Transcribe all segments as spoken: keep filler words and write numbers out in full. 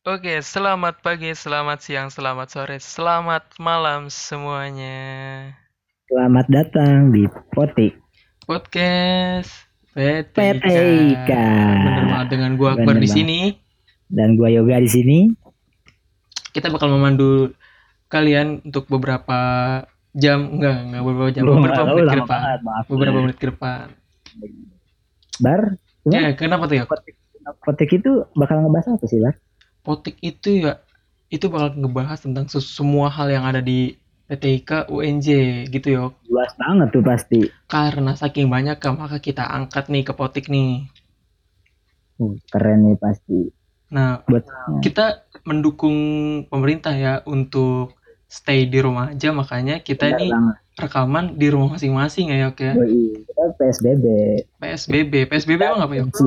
Oke, selamat pagi, selamat siang, selamat sore, selamat malam semuanya. Selamat datang di Potik Podcast P T I K. Bener banget, dengan gua Akbar di sini dan gua Yoga di sini. Kita bakal memandu kalian untuk beberapa jam, enggak, enggak beberapa jam, Loh, beberapa menit ke depan. Maaf, beberapa ya. menit ke depan. Bar? Ya, kenapa tuh ya? Potik, Potik itu bakal ngebahas apa sih, Bar? Potik itu ya, itu bakal ngebahas tentang semua hal yang ada di P T I K, U N J gitu yo. Luas banget tuh pasti. Karena saking banyak maka kita angkat nih ke Potik nih. Uh, keren nih pasti. Nah, buat kita mendukung pemerintah ya untuk stay di rumah aja, makanya kita ini rekaman di rumah masing-masing ya, oke. Oh, iya. Kita P S B B. P S B B, P S B B apa enggak, Pak?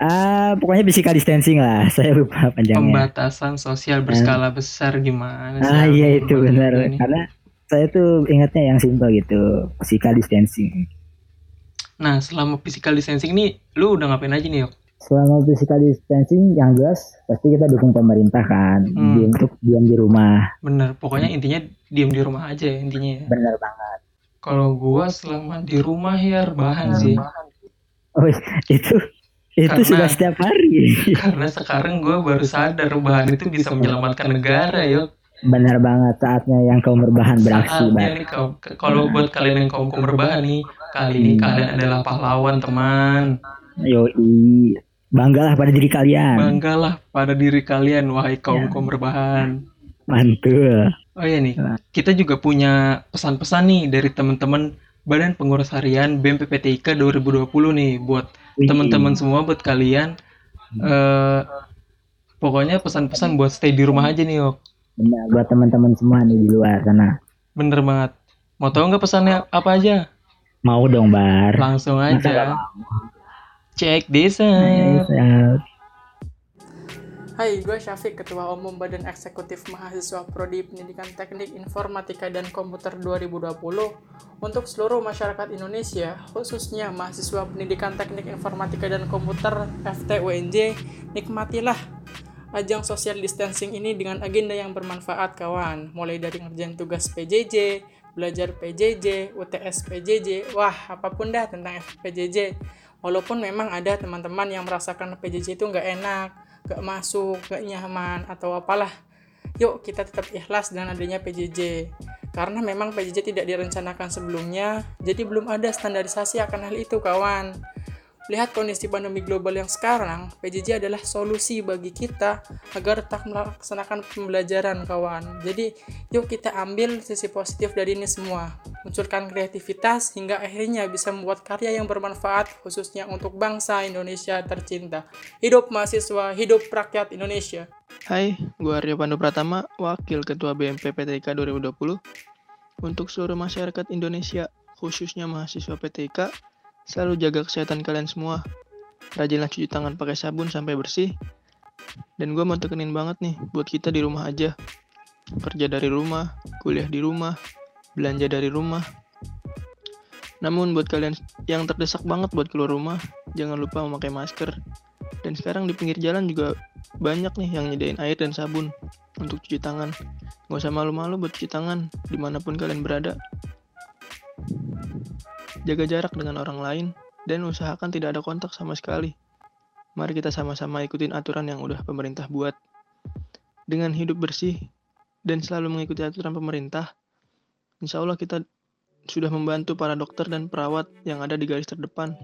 Ah, pokoknya physical distancing lah. Saya lupa panjangnya. Pembatasan sosial berskala nah. besar gimana? Ah, iya itu benar. Ini. Karena saya tuh ingatnya yang simpel gitu, physical distancing. Nah, selama physical distancing nih, lu udah ngapain aja nih, Yok? Selama physical distancing yang jelas pasti kita dukung pemerintah kan, hmm. untuk diam di rumah. Bener, pokoknya intinya diam di rumah aja intinya. Bener banget. Kalau gua selama di rumah ya rebahan sih. Bahan. Oh, itu Itu karena, sudah setiap hari. Karena sekarang gue baru sadar rebahan itu bisa menyelamatkan negara, yuk. Benar banget, saatnya yang kaum rebahan beraksi. Saatnya nih, kalau buat kalian yang kaum kaum rebahan nih, kali ini hmm. kalian adalah pahlawan, teman. Yoi, banggalah pada diri kalian. Banggalah pada diri kalian, wahai kaum ya. kaum rebahan. Mantul. Oh iya nih, kita juga punya pesan-pesan nih dari teman-teman Badan Pengurus Harian B E M P T I K dua ribu dua puluh nih buat teman-teman semua, buat kalian. Eh, pokoknya pesan-pesan buat stay di rumah aja nih, Yok. Benar, buat teman-teman semua nih di luar sana. Bener banget. Mau tahu nggak pesannya apa aja? Mau dong, Bar. Langsung aja. Check this out. Hai, gue Syafiq, Ketua Umum Badan Eksekutif Mahasiswa Prodi Pendidikan Teknik Informatika dan Komputer dua ribu dua puluh. Untuk seluruh masyarakat Indonesia, khususnya mahasiswa Pendidikan Teknik Informatika dan Komputer F T U N J, nikmatilah ajang social distancing ini dengan agenda yang bermanfaat, kawan. Mulai dari ngerjain tugas P J J, belajar P J J, U T S P J J, wah apapun dah tentang P J J. Walaupun memang ada teman-teman yang merasakan P J J itu nggak enak, gak masuk, gak nyaman, atau apalah. Yuk kita tetap ikhlas dengan adanya P J J. Karena memang P J J tidak direncanakan sebelumnya, jadi belum ada standarisasi akan hal itu, kawan. Lihat kondisi pandemi global yang sekarang, P J J adalah solusi bagi kita agar tetap melaksanakan pembelajaran, kawan. Jadi yuk kita ambil sisi positif dari ini semua. Munculkan kreativitas hingga akhirnya bisa membuat karya yang bermanfaat, khususnya untuk bangsa Indonesia tercinta. Hidup mahasiswa, hidup rakyat Indonesia. Hai, gue Arya Pandu Pratama, Wakil Ketua B E M P T I K dua ribu dua puluh. Untuk seluruh masyarakat Indonesia, khususnya mahasiswa P T I K, selalu jaga kesehatan kalian semua. Rajinlah cuci tangan pakai sabun sampai bersih. Dan gue mau tekenin banget nih buat kita di rumah aja. Kerja dari rumah, kuliah di rumah, belanja dari rumah. Namun buat kalian yang terdesak banget buat keluar rumah, jangan lupa memakai masker. Dan sekarang di pinggir jalan juga banyak nih yang nyediain air dan sabun untuk cuci tangan. Gak usah malu-malu buat cuci tangan dimanapun kalian berada. Jaga jarak dengan orang lain, dan usahakan tidak ada kontak sama sekali. Mari kita sama-sama ikutin aturan yang udah pemerintah buat. Dengan hidup bersih, dan selalu mengikuti aturan pemerintah, insya Allah kita sudah membantu para dokter dan perawat yang ada di garis terdepan.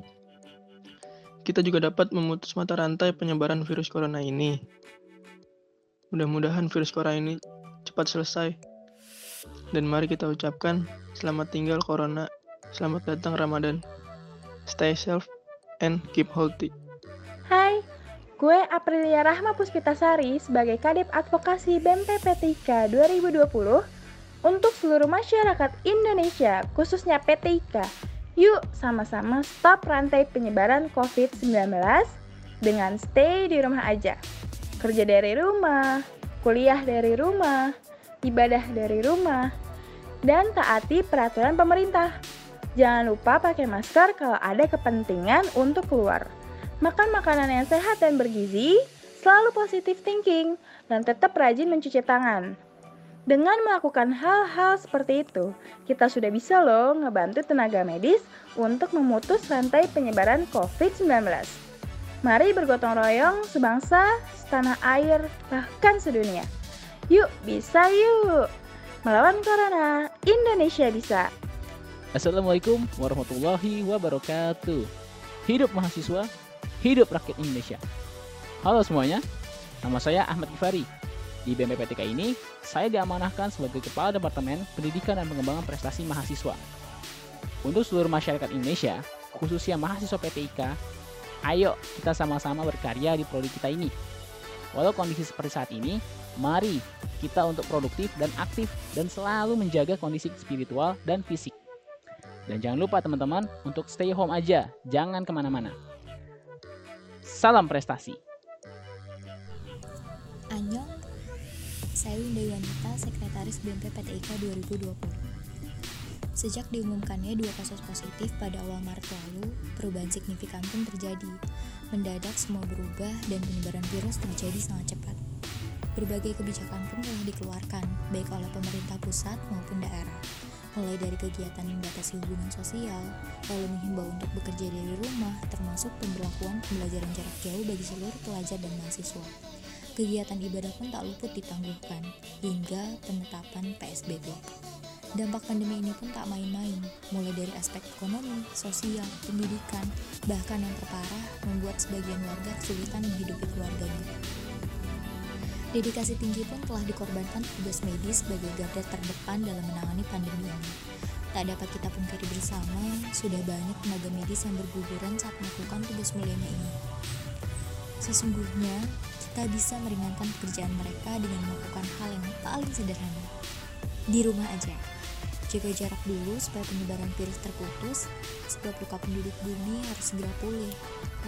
Kita juga dapat memutus mata rantai penyebaran virus corona ini. Mudah-mudahan virus corona ini cepat selesai. Dan mari kita ucapkan, selamat tinggal corona. Selamat datang Ramadan. Stay safe and keep healthy. Hai, gue Aprilia Rahma Puspitasari sebagai Kadep Advokasi B E M P T I K dua ribu dua puluh untuk seluruh masyarakat Indonesia, khususnya P T I K. Yuk sama-sama stop rantai penyebaran covid sembilan belas dengan stay di rumah aja. Kerja dari rumah, kuliah dari rumah, ibadah dari rumah, dan taati peraturan pemerintah. Jangan lupa pakai masker kalau ada kepentingan untuk keluar. Makan makanan yang sehat dan bergizi, selalu positive thinking, dan tetap rajin mencuci tangan. Dengan melakukan hal-hal seperti itu, kita sudah bisa loh ngebantu tenaga medis untuk memutus rantai penyebaran covid sembilan belas. Mari bergotong royong sebangsa, setanah air, bahkan sedunia. Yuk bisa yuk! Melawan Corona, Indonesia bisa! Assalamualaikum warahmatullahi wabarakatuh. Hidup mahasiswa, hidup rakyat Indonesia. Halo semuanya, nama saya Ahmad Rifari. Di B E M P T I K ini, saya diamanahkan sebagai Kepala Departemen Pendidikan dan Pengembangan Prestasi Mahasiswa. Untuk seluruh masyarakat Indonesia, khususnya mahasiswa P T I K, ayo kita sama-sama berkarya di prodi kita ini. Walau kondisi seperti saat ini, mari kita untuk produktif dan aktif dan selalu menjaga kondisi spiritual dan fisik. Dan jangan lupa teman-teman untuk stay home aja, jangan kemana-mana. Salam prestasi. Annyeong. Saya Linda Wanita, Sekretaris B E M P T I K dua ribu dua puluh. Sejak diumumkannya dua kasus positif pada awal Maret lalu, perubahan signifikan pun terjadi. Mendadak semua berubah dan penyebaran virus terjadi sangat cepat. Berbagai kebijakan pun telah dikeluarkan, baik oleh pemerintah pusat maupun daerah. Mulai dari kegiatan membatasi hubungan sosial, lalu menghimbau untuk bekerja dari rumah, termasuk pemberlakuan pembelajaran jarak jauh bagi seluruh pelajar dan mahasiswa. Kegiatan ibadah pun tak luput ditangguhkan, hingga penetapan P S B B. Dampak pandemi ini pun tak main-main, mulai dari aspek ekonomi, sosial, pendidikan, bahkan yang terparah membuat sebagian warga kesulitan menghidupi keluarganya. Dedikasi tinggi pun telah dikorbankan tugas medis sebagai garda terdepan dalam menangani pandemi ini. Tak dapat kita pungkiri bersama, sudah banyak tenaga medis yang berguguran saat melakukan tugas mulianya ini. Sesungguhnya, kita bisa meringankan pekerjaan mereka dengan melakukan hal yang paling sederhana. Di rumah aja. Jaga jarak dulu supaya penyebaran virus terputus, sebab luka penduduk bumi harus segera pulih.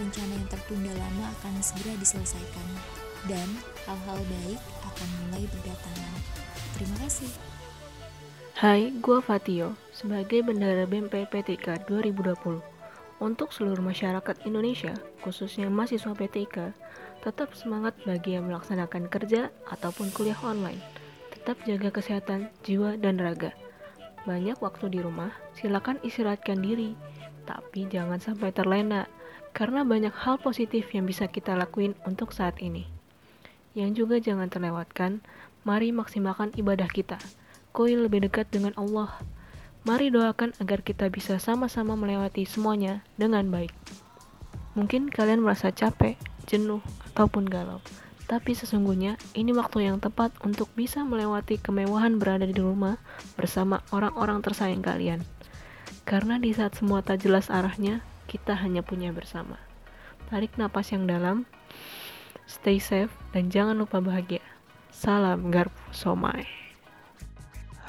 Rencana yang tertunda lama akan segera diselesaikan. Dan hal-hal baik akan mulai berdatangan. Terima kasih. Hai, gua Fatio, sebagai Bendahara B E M P T I K dua ribu dua puluh. Untuk seluruh masyarakat Indonesia, khususnya mahasiswa P T I K, tetap semangat bagi yang melaksanakan kerja ataupun kuliah online. Tetap jaga kesehatan, jiwa, dan raga. Banyak waktu di rumah, silakan istirahatkan diri. Tapi jangan sampai terlena, karena banyak hal positif yang bisa kita lakuin untuk saat ini. Yang juga jangan terlewatkan, mari maksimalkan ibadah kita. Koil lebih dekat dengan Allah. Mari doakan agar kita bisa sama-sama melewati semuanya dengan baik. Mungkin kalian merasa capek, jenuh, ataupun galau. Tapi sesungguhnya, ini waktu yang tepat untuk bisa melewati kemewahan berada di rumah bersama orang-orang tersayang kalian. Karena di saat semua tak jelas arahnya, kita hanya punya bersama. Tarik napas yang dalam, stay safe, dan jangan lupa bahagia. Salam Garpu Somai.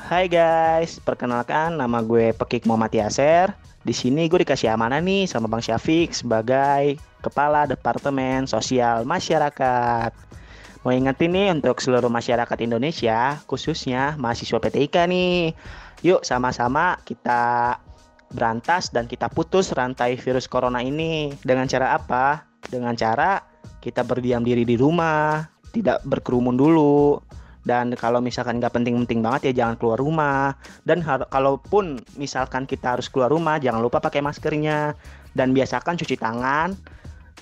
Hai guys, perkenalkan nama gue Pekik Muhammad Yaser. Di sini gue dikasih amanah nih sama Bang Syafiq sebagai Kepala Departemen Sosial Masyarakat. Mau ingetin nih untuk seluruh masyarakat Indonesia, khususnya mahasiswa P T I K nih. Yuk sama-sama kita berantas dan kita putus rantai virus corona ini. Dengan cara apa? Dengan cara kita berdiam diri di rumah, tidak berkerumun dulu. Dan kalau misalkan nggak penting-penting banget ya jangan keluar rumah. Dan har- kalaupun misalkan kita harus keluar rumah, jangan lupa pakai maskernya. Dan biasakan cuci tangan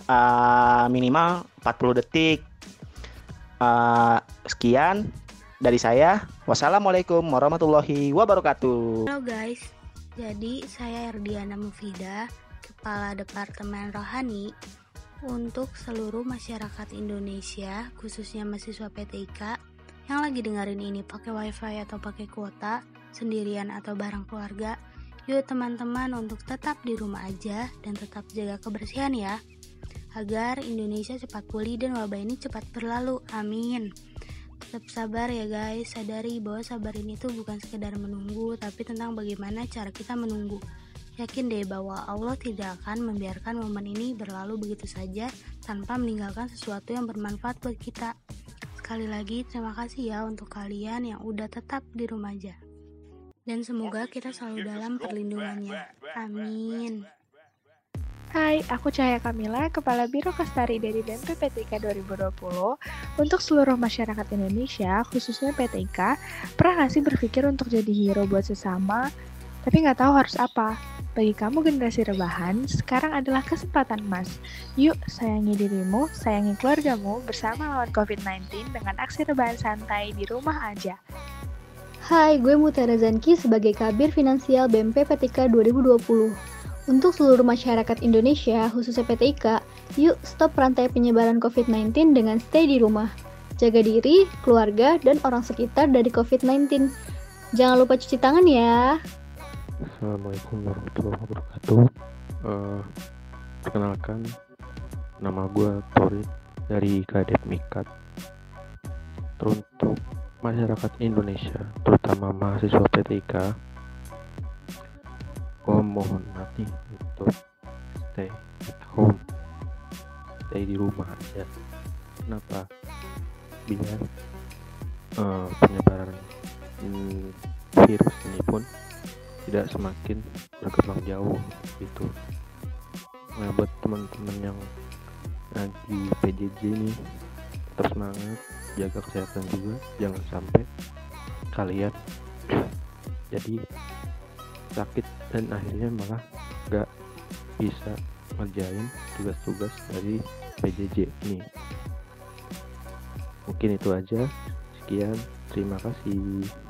Uh, minimal empat puluh detik. uh, Sekian dari saya. Wassalamualaikum warahmatullahi wabarakatuh. Halo guys, jadi saya Erdiana Mufida, Kepala Departemen Rohani. Untuk seluruh masyarakat Indonesia, khususnya mahasiswa P T I K yang lagi dengerin ini pakai wifi atau pakai kuota, sendirian atau bareng keluarga, yuk teman-teman untuk tetap di rumah aja dan tetap jaga kebersihan ya, agar Indonesia cepat pulih dan wabah ini cepat berlalu, amin. Tetap sabar ya guys, sadari bahwa sabar ini tuh bukan sekedar menunggu, tapi tentang bagaimana cara kita menunggu. Yakin deh bahwa Allah tidak akan membiarkan momen ini berlalu begitu saja tanpa meninggalkan sesuatu yang bermanfaat buat kita. Sekali lagi terima kasih ya untuk kalian yang udah tetap di rumah aja, dan semoga kita selalu dalam perlindungannya, amin. Hai, aku Cahaya Kamila, Kepala Biro Kastari dari B E M P T I K dua ribu dua puluh. Untuk seluruh masyarakat Indonesia, khususnya P T I K, pernah gak sih berpikir untuk jadi hero buat sesama, tapi gak tahu harus apa? Bagi kamu generasi rebahan, sekarang adalah kesempatan emas. Yuk, sayangi dirimu, sayangi keluargamu bersama lawan covid sembilan belas dengan aksi rebahan santai di rumah aja. Hai, gue Mutara Zanki sebagai Kabir Finansial B E M P T I K dua ribu dua puluh. Untuk seluruh masyarakat Indonesia, khususnya P T I K, yuk stop rantai penyebaran covid sembilan belas dengan stay di rumah. Jaga diri, keluarga, dan orang sekitar dari covid sembilan belas. Jangan lupa cuci tangan ya. Assalamualaikum warahmatullahi wabarakatuh. Uh, perkenalkan, nama gue Tori dari Kadep Mikat. Untuk masyarakat Indonesia, terutama mahasiswa P T I K, gue mohon mati untuk stay at home, stay di rumah aja. Kenapa? Biar uh, penyebaran hmm, virus ini pun tidak semakin berkembang jauh gitu. Nah, buat teman-teman yang lagi P J J ini, terus semangat, jaga kesehatan juga, jangan sampai kalian jadi sakit dan akhirnya malah gak bisa ngerjain tugas-tugas dari P J J ini. Mungkin itu aja, sekian, terima kasih.